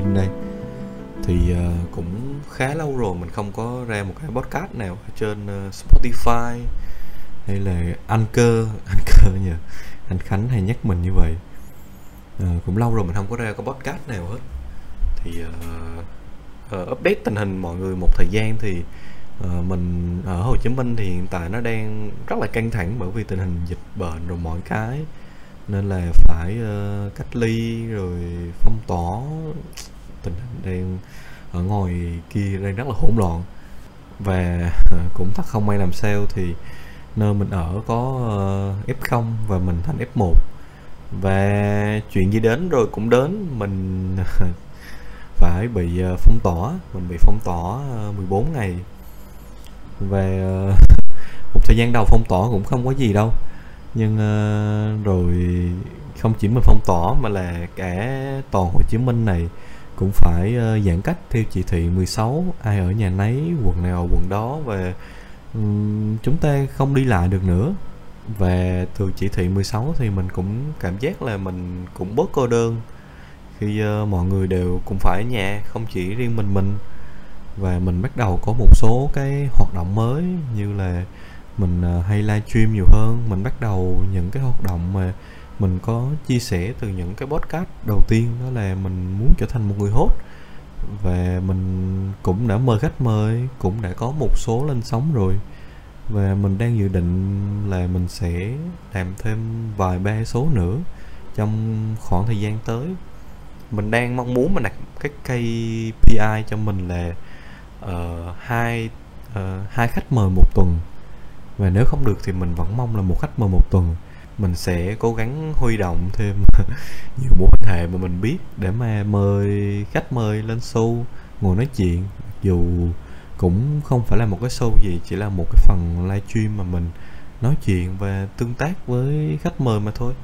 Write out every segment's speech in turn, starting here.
LinkedIn đây. Thì cũng khá lâu rồi mình không có ra một cái podcast nào trên Spotify hay là Anchor nhỉ. Anh Khánh hay nhắc mình như vậy. Cũng lâu rồi mình không có ra có podcast nào hết. Thì update tình hình mọi người một thời gian thì mình ở Hồ Chí Minh thì hiện tại nó đang rất là căng thẳng bởi vì tình hình dịch bệnh rồi mọi cái, nên là phải cách ly rồi phong tỏa. Tình hình đang ở ngoài kia đang rất là hỗn loạn, và cũng thật không may làm sao thì nơi mình ở có F0 và mình thành F1, và chuyện gì đến rồi cũng đến. Mình phải bị phong tỏa, mình bị phong tỏa 14 ngày. Và một thời gian đầu phong tỏa cũng không có gì đâu, nhưng rồi không chỉ mình phong tỏa mà là cả toàn Hồ Chí Minh này cũng phải giãn cách theo chỉ thị 16, ai ở nhà nấy, quận nào quận đó, và chúng ta không đi lại được nữa. Và từ chỉ thị 16 thì mình cũng cảm giác là mình cũng bớt cô đơn khi mọi người đều cũng phải ở nhà, không chỉ riêng mình. Và mình bắt đầu có một số cái hoạt động mới, như là mình hay livestream nhiều hơn. Mình bắt đầu những cái hoạt động mà mình có chia sẻ từ những cái podcast đầu tiên, đó là mình muốn trở thành một người host. Và mình cũng đã mời khách mời, cũng đã có một số lên sóng rồi. Và mình đang dự định là mình sẽ làm thêm vài ba số nữa trong khoảng thời gian tới. Mình đang mong muốn mình đặt cái KPI cho mình là hai khách mời một tuần. Và nếu không được thì mình vẫn mong là một khách mời một tuần. Mình sẽ cố gắng huy động thêm nhiều mối quan hệ mà mình biết để mà mời khách mời lên show ngồi nói chuyện. Dù cũng không phải là một cái show gì, chỉ là một cái phần livestream mà mình nói chuyện và tương tác với khách mời mà thôi,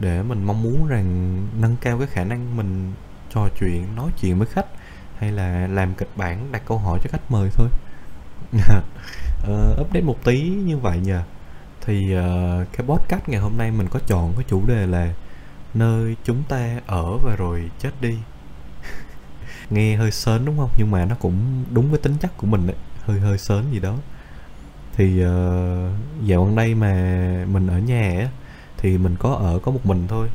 để mình mong muốn rằng nâng cao cái khả năng mình trò chuyện, nói chuyện với khách, hay là làm kịch bản, đặt câu hỏi cho khách mời thôi. Update một tí như vậy nhờ. Thì cái podcast ngày hôm nay mình có chọn cái chủ đề là nơi chúng ta ở và rồi chết đi. Nghe hơi sến đúng không? Nhưng mà nó cũng đúng với tính chất của mình đấy, hơi sến gì đó. Thì dạo gần đây mà mình ở nhà á, thì mình có một mình thôi.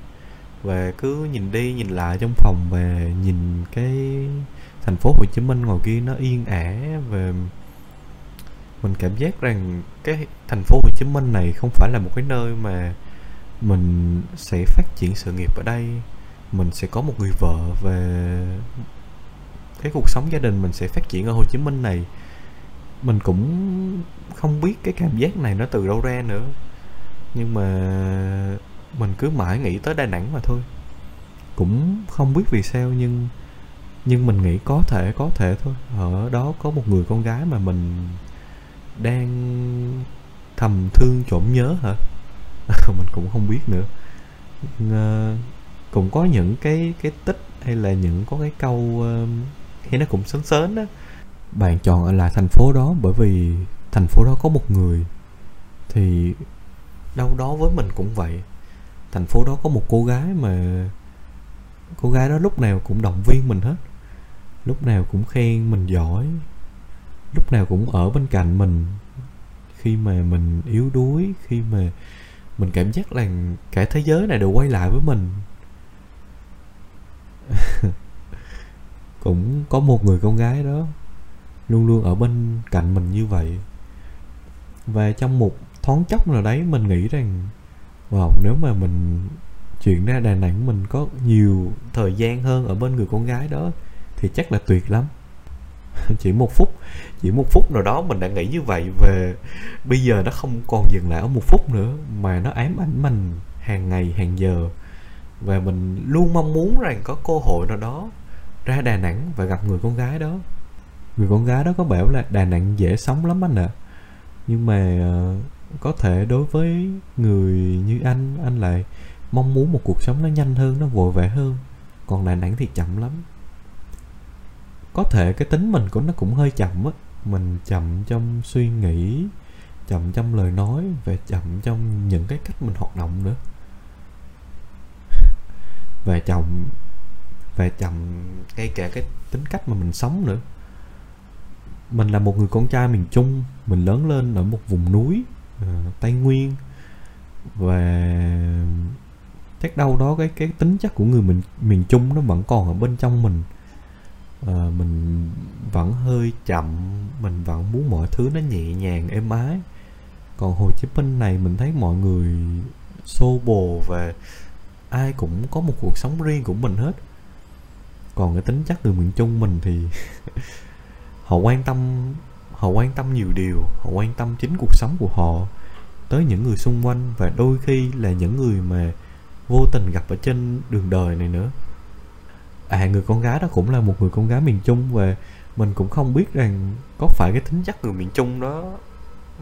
Và cứ nhìn đi nhìn lại trong phòng và nhìn cái thành phố Hồ Chí Minh ngoài kia nó yên ả, và mình cảm giác rằng cái thành phố Hồ Chí Minh này không phải là một cái nơi mà mình sẽ phát triển sự nghiệp ở đây. Mình sẽ có một người vợ và cái cuộc sống gia đình mình sẽ phát triển ở Hồ Chí Minh này. Mình cũng không biết cái cảm giác này nó từ đâu ra nữa, nhưng mà mình cứ mãi nghĩ tới Đà Nẵng mà thôi. Cũng không biết vì sao, nhưng mình nghĩ có thể thôi. Ở đó có một người con gái mà mình đang thầm thương trộm nhớ hả? Mình cũng không biết nữa. Cũng có những cái tích hay là những có cái câu hay nó cũng sớn đó. Bạn chọn ở lại thành phố đó bởi vì thành phố đó có một người. Thì đâu đó với mình cũng vậy. Thành phố đó có một cô gái mà cô gái đó lúc nào cũng động viên mình hết, lúc nào cũng khen mình giỏi, lúc nào cũng ở bên cạnh mình khi mà mình yếu đuối, khi mà mình cảm giác là cả thế giới này đều quay lại với mình. Cũng có một người con gái đó luôn luôn ở bên cạnh mình như vậy. Và trong một thoáng chốc nào đấy mình nghĩ rằng wow, nếu mà mình chuyển ra Đà Nẵng, mình có nhiều thời gian hơn ở bên người con gái đó thì chắc là tuyệt lắm. Chỉ một phút nào đó mình đã nghĩ như vậy, về bây giờ nó không còn dừng lại ở một phút nữa mà nó ám ảnh mình hàng ngày hàng giờ. Và mình luôn mong muốn rằng có cơ hội nào đó ra Đà Nẵng và gặp người con gái đó. Người con gái đó có bảo là Đà Nẵng dễ sống lắm anh ạ. Nhưng mà có thể đối với người như anh lại mong muốn một cuộc sống nó nhanh hơn, nó vội vã hơn, còn Đà Nẵng thì chậm lắm. Có thể cái tính mình của nó cũng hơi chậm á. Mình chậm trong suy nghĩ, chậm trong lời nói, và chậm trong những cái cách mình hoạt động nữa. Và chậm về chồng, ngay cả cái tính cách mà mình sống nữa. Mình là một người con trai miền Trung, mình lớn lên ở một vùng núi Tây Nguyên, và chắc đâu đó cái tính chất của người mình miền Trung nó vẫn còn ở bên trong mình. Mình vẫn hơi chậm, mình vẫn muốn mọi thứ nó nhẹ nhàng êm ái. Còn Hồ Chí Minh này mình thấy mọi người xô bồ và ai cũng có một cuộc sống riêng của mình hết. Còn cái tính chất người miền Trung mình thì họ quan tâm nhiều điều, họ quan tâm chính cuộc sống của họ tới những người xung quanh, và đôi khi là những người mà vô tình gặp ở trên đường đời này nữa. Người con gái đó cũng là một người con gái miền Trung, và mình cũng không biết rằng có phải cái tính chất người miền Trung đó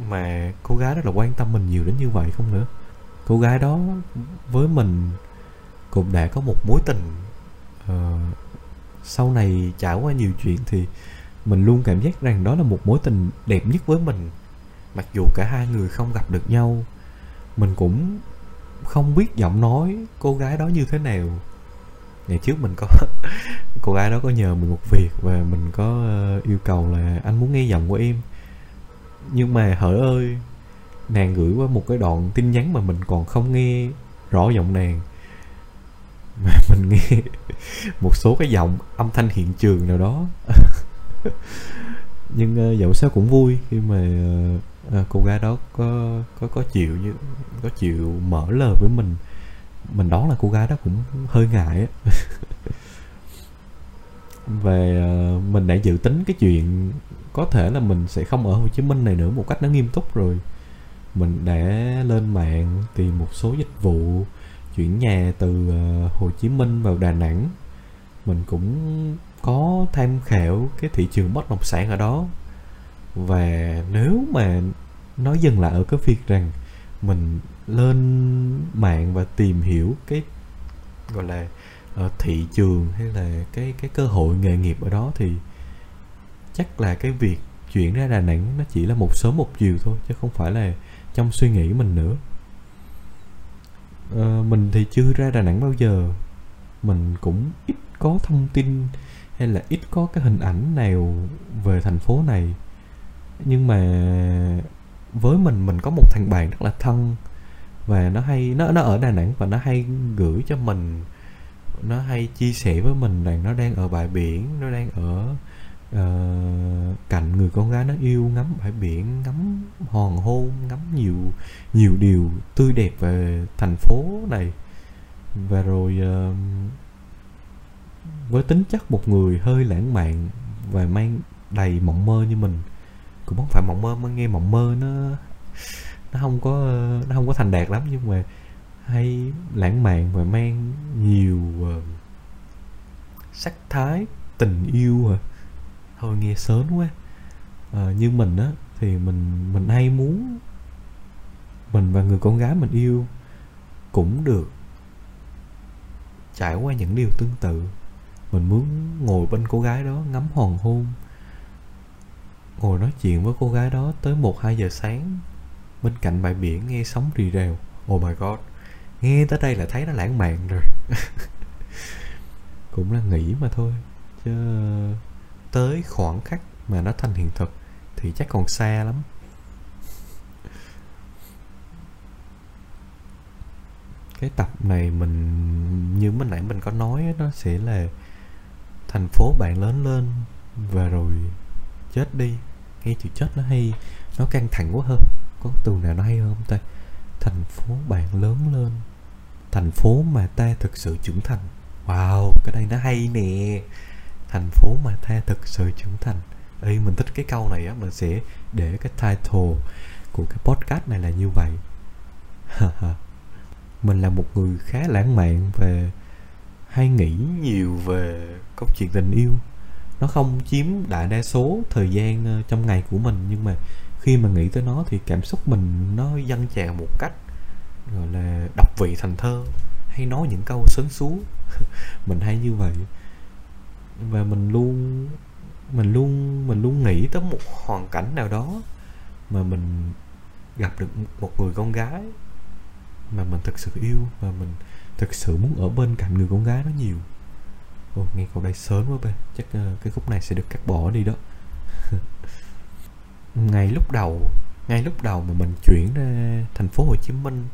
mà cô gái đó là quan tâm mình nhiều đến như vậy không nữa. Cô gái đó với mình cũng đã có một mối tình, sau này trải qua nhiều chuyện thì mình luôn cảm giác rằng đó là một mối tình đẹp nhất với mình, mặc dù cả hai người không gặp được nhau. Mình cũng không biết giọng nói cô gái đó như thế nào. Ngày trước mình có cô gái đó có nhờ mình một việc, và mình có yêu cầu là anh muốn nghe giọng của em, nhưng mà hỡi ơi, nàng gửi qua một cái đoạn tin nhắn mà mình còn không nghe rõ giọng nàng, mà mình nghe một số cái giọng âm thanh hiện trường nào đó. Nhưng dẫu sao cũng vui khi mà cô gái đó có chịu mở lời với mình. Mình đoán là cô gái đó cũng hơi ngại. Và mình đã dự tính cái chuyện có thể là mình sẽ không ở Hồ Chí Minh này nữa một cách nó nghiêm túc rồi. Mình đã lên mạng tìm một số dịch vụ chuyển nhà từ Hồ Chí Minh vào Đà Nẵng. Mình cũng có tham khảo cái thị trường bất động sản ở đó, và nếu mà nó dừng lại ở cái việc rằng mình lên mạng và tìm hiểu cái gọi là thị trường hay là cái cơ hội nghề nghiệp ở đó, thì chắc là cái việc chuyển ra Đà Nẵng nó chỉ là một sớm một chiều thôi, chứ không phải là trong suy nghĩ mình nữa. Mình thì chưa ra Đà Nẵng bao giờ, mình cũng ít có thông tin hay là ít có cái hình ảnh nào về thành phố này. Nhưng mà với mình có một thằng bạn rất là thân, và nó ở Đà Nẵng, và nó hay gửi cho mình, nó hay chia sẻ với mình rằng nó đang ở bãi biển, nó đang ở cạnh người con gái nó yêu, ngắm bãi biển, ngắm hoàng hôn, ngắm nhiều điều tươi đẹp về thành phố này. Và rồi với tính chất một người hơi lãng mạn và mang đầy mộng mơ như mình, cũng không phải mộng mơ, mà nghe mộng mơ nó không có thành đạt lắm, nhưng mà hay lãng mạn và mang nhiều sắc thái tình yêu thôi nghe sớm quá. Như mình á thì mình hay muốn mình và người con gái mình yêu cũng được trải qua những điều tương tự. Mình muốn ngồi bên cô gái đó ngắm hoàng hôn, ngồi nói chuyện với cô gái đó tới 1-2 giờ sáng bên cạnh bãi biển, nghe sóng rì rào. Oh my god, nghe tới đây là thấy nó lãng mạn rồi. Cũng là nghĩ mà thôi, chứ tới khoảng khắc mà nó thành hiện thực thì chắc còn xa lắm. Cái tập này mình như mới nãy mình có nói, nó sẽ là thành phố bạn lớn lên và rồi chết đi. Nghe chữ chết nó hay, nó căng thẳng quá hơn. Có từ nào nó hay hơn không ta? Thành phố bạn lớn lên, thành phố mà ta thực sự trưởng thành. Wow, cái đây nó hay nè. Thành phố mà ta thực sự trưởng thành. Ê, mình thích cái câu này á. Mình sẽ để cái title của cái podcast này là như vậy. Mình là một người khá lãng mạn và hay nghĩ nhiều về câu chuyện tình yêu. Nó không chiếm đại đa số thời gian trong ngày của mình, nhưng mà khi mà nghĩ tới nó thì cảm xúc mình nó dâng trào một cách gọi là đọc vị thành thơ, hay nói những câu sến súa. Mình hay như vậy, và mình luôn nghĩ tới một hoàn cảnh nào đó mà mình gặp được một người con gái mà mình thực sự yêu, và mình thực sự muốn ở bên cạnh người con gái đó nhiều. Ôi, nghe câu đấy sớm quá bé, chắc cái khúc này sẽ được cắt bỏ đi đó. Ngay lúc đầu mà mình chuyển ra thành phố Hồ Chí Minh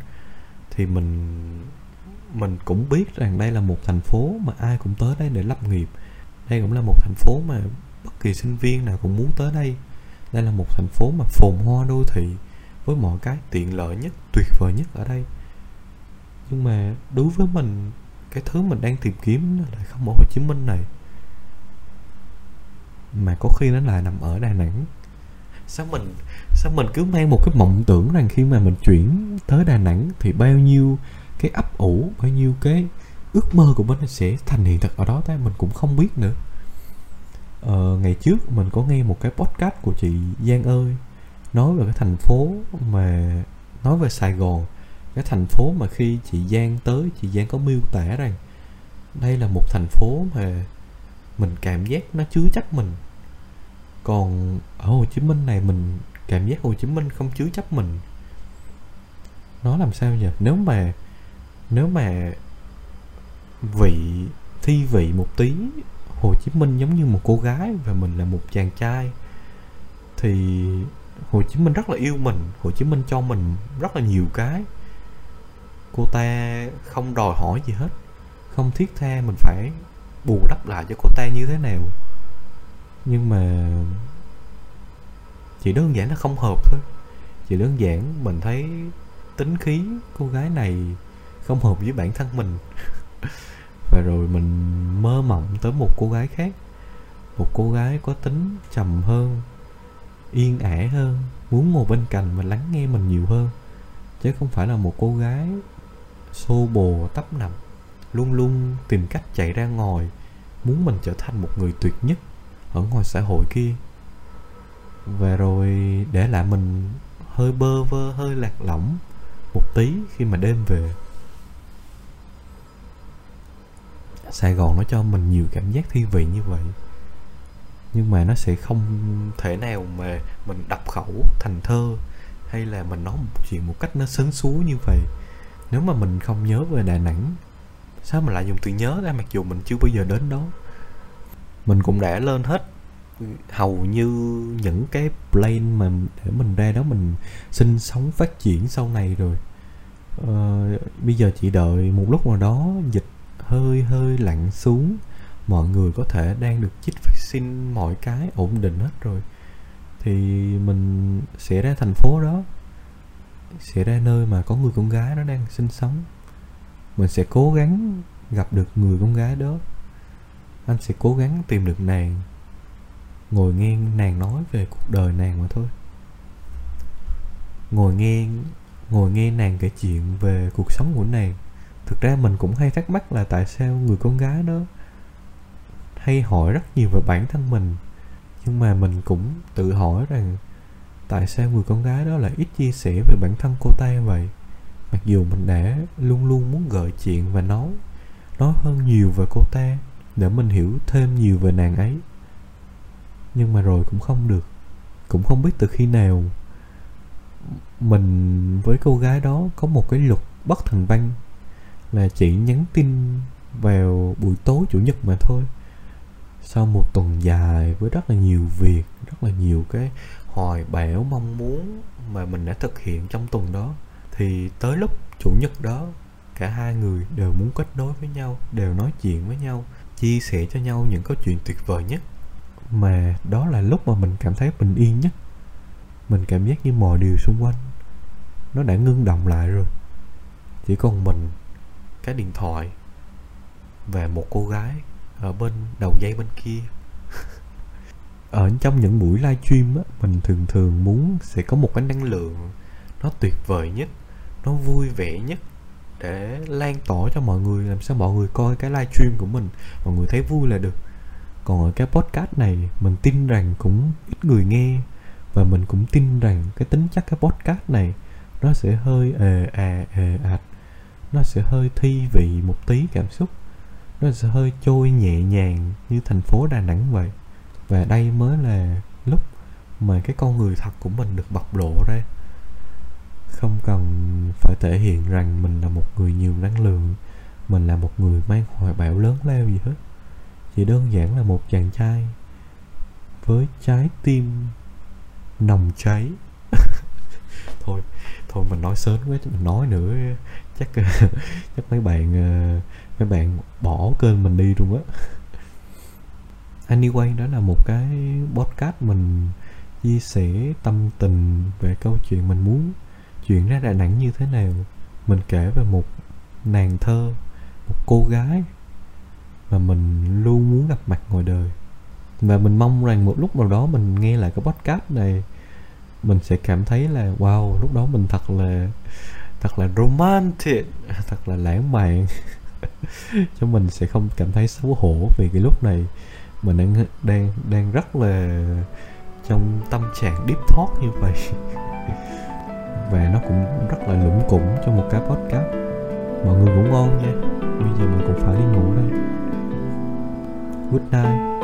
thì mình cũng biết rằng đây là một thành phố mà ai cũng tới đây để lập nghiệp. Đây cũng là một thành phố mà bất kỳ sinh viên nào cũng muốn tới đây. Đây là một thành phố mà phồn hoa đô thị với mọi cái tiện lợi nhất, tuyệt vời nhất ở đây. Nhưng mà đối với mình, cái thứ mình đang tìm kiếm nó lại không ở Hồ Chí Minh này, mà có khi nó lại nằm ở Đà Nẵng. Sao mình cứ mang một cái mộng tưởng rằng khi mà mình chuyển tới Đà Nẵng thì bao nhiêu cái ấp ủ, bao nhiêu cái ước mơ của mình sẽ thành hiện thực ở đó ta, mình cũng không biết nữa. Ngày trước mình có nghe một cái podcast của chị Giang ơi, nói về cái thành phố mà nói về Sài Gòn, cái thành phố mà khi chị Giang tới, chị Giang có miêu tả rằng đây là một thành phố mà mình cảm giác nó chứa chấp mình. Còn ở Hồ Chí Minh này, mình cảm giác Hồ Chí Minh không chứa chấp mình. Nó làm sao nhỉ? Nếu mà vị thi vị một tí, Hồ Chí Minh giống như một cô gái và mình là một chàng trai, thì Hồ Chí Minh rất là yêu mình, Hồ Chí Minh cho mình rất là nhiều cái. Cô ta không đòi hỏi gì hết, không thiết tha mình phải bù đắp lại cho cô ta như thế nào. Nhưng mà chỉ đơn giản là không hợp thôi. Chỉ đơn giản mình thấy tính khí cô gái này không hợp với bản thân mình. Và rồi mình mơ mộng tới một cô gái khác, một cô gái có tính trầm hơn, yên ả hơn, muốn ngồi bên cạnh và lắng nghe mình nhiều hơn, chứ không phải là một cô gái xô bồ tấp nập, luôn luôn tìm cách chạy ra ngoài, muốn mình trở thành một người tuyệt nhất ở ngoài xã hội kia. Và rồi để lại mình hơi bơ vơ, hơi lạc lõng một tí khi mà đêm về. Sài Gòn nó cho mình nhiều cảm giác thi vị như vậy, nhưng mà nó sẽ không thể nào mà mình đọc khẩu thành thơ hay là mình nói một chuyện một cách nó sến súa như vậy. Nếu mà mình không nhớ về Đà Nẵng, sao mà lại dùng từ nhớ ra, mặc dù mình chưa bao giờ đến đó. Mình cũng đã lên hết hầu như những cái plan mà để mình ra đó mình sinh sống phát triển sau này rồi. Bây giờ chỉ đợi một lúc nào đó dịch hơi lặn xuống, mọi người có thể đang được chích vaccine, mọi cái ổn định hết rồi, thì mình sẽ ra thành phố đó, sẽ ra nơi mà có người con gái đó đang sinh sống. Mình sẽ cố gắng gặp được người con gái đó, anh sẽ cố gắng tìm được nàng, ngồi nghe nàng nói về cuộc đời nàng mà thôi. Ngồi nghe nàng kể chuyện về cuộc sống của nàng. Thực ra mình cũng hay thắc mắc là tại sao người con gái đó hay hỏi rất nhiều về bản thân mình. Nhưng mà mình cũng tự hỏi rằng tại sao người con gái đó lại ít chia sẻ về bản thân cô ta vậy. Mặc dù mình đã luôn luôn muốn gợi chuyện và nói hơn nhiều về cô ta để mình hiểu thêm nhiều về nàng ấy. Nhưng mà rồi cũng không được. Cũng không biết từ khi nào mình với cô gái đó có một cái luật bất thành văn là chỉ nhắn tin vào buổi tối chủ nhật mà thôi. Sau một tuần dài với rất là nhiều việc, rất là nhiều cái hoài bão mong muốn mà mình đã thực hiện trong tuần đó, thì tới lúc chủ nhật đó, cả hai người đều muốn kết nối với nhau, đều nói chuyện với nhau, chia sẻ cho nhau những câu chuyện tuyệt vời nhất. Mà đó là lúc mà mình cảm thấy bình yên nhất. Mình cảm giác như mọi điều xung quanh nó đã ngưng động lại rồi. Chỉ còn mình, cái điện thoại và một cô gái ở bên đầu dây bên kia. Ở trong những buổi live stream á, mình thường muốn sẽ có một cái năng lượng nó tuyệt vời nhất, nó vui vẻ nhất để lan tỏa cho mọi người, làm sao mọi người coi cái live stream của mình, mọi người thấy vui là được. Còn ở cái podcast này, mình tin rằng cũng ít người nghe, và mình cũng tin rằng cái tính chất cái podcast này nó sẽ hơi ề ạt, nó sẽ hơi thi vị một tí cảm xúc, nó sẽ hơi trôi nhẹ nhàng như thành phố Đà Nẵng vậy. Và đây mới là lúc mà cái con người thật của mình được bộc lộ ra. Không cần phải thể hiện rằng mình là một người nhiều năng lượng, mình là một người mang hoài bão lớn lao gì hết. thì đơn giản là một chàng trai với trái tim nồng cháy. Thôi mình nói sớm quá, mình nói nữa chắc mấy bạn bỏ kênh mình đi luôn á. Anyway, đó là một cái podcast mình chia sẻ tâm tình về câu chuyện mình muốn chuyển ra Đà Nẵng như thế nào. Mình kể về một nàng thơ, một cô gái mà mình luôn muốn gặp mặt ngoài đời. Và mình mong rằng một lúc nào đó mình nghe lại cái podcast này, mình sẽ cảm thấy là wow, lúc đó mình thật là romantic, thật là lãng mạn. Chứ mình sẽ không cảm thấy xấu hổ vì cái lúc này mình đang rất là trong tâm trạng deep talk như vậy. Và nó cũng rất là lủng củng cho một cái podcast. Mọi người ngủ ngon nha. Bây giờ mình cũng phải đi ngủ đây. Good night.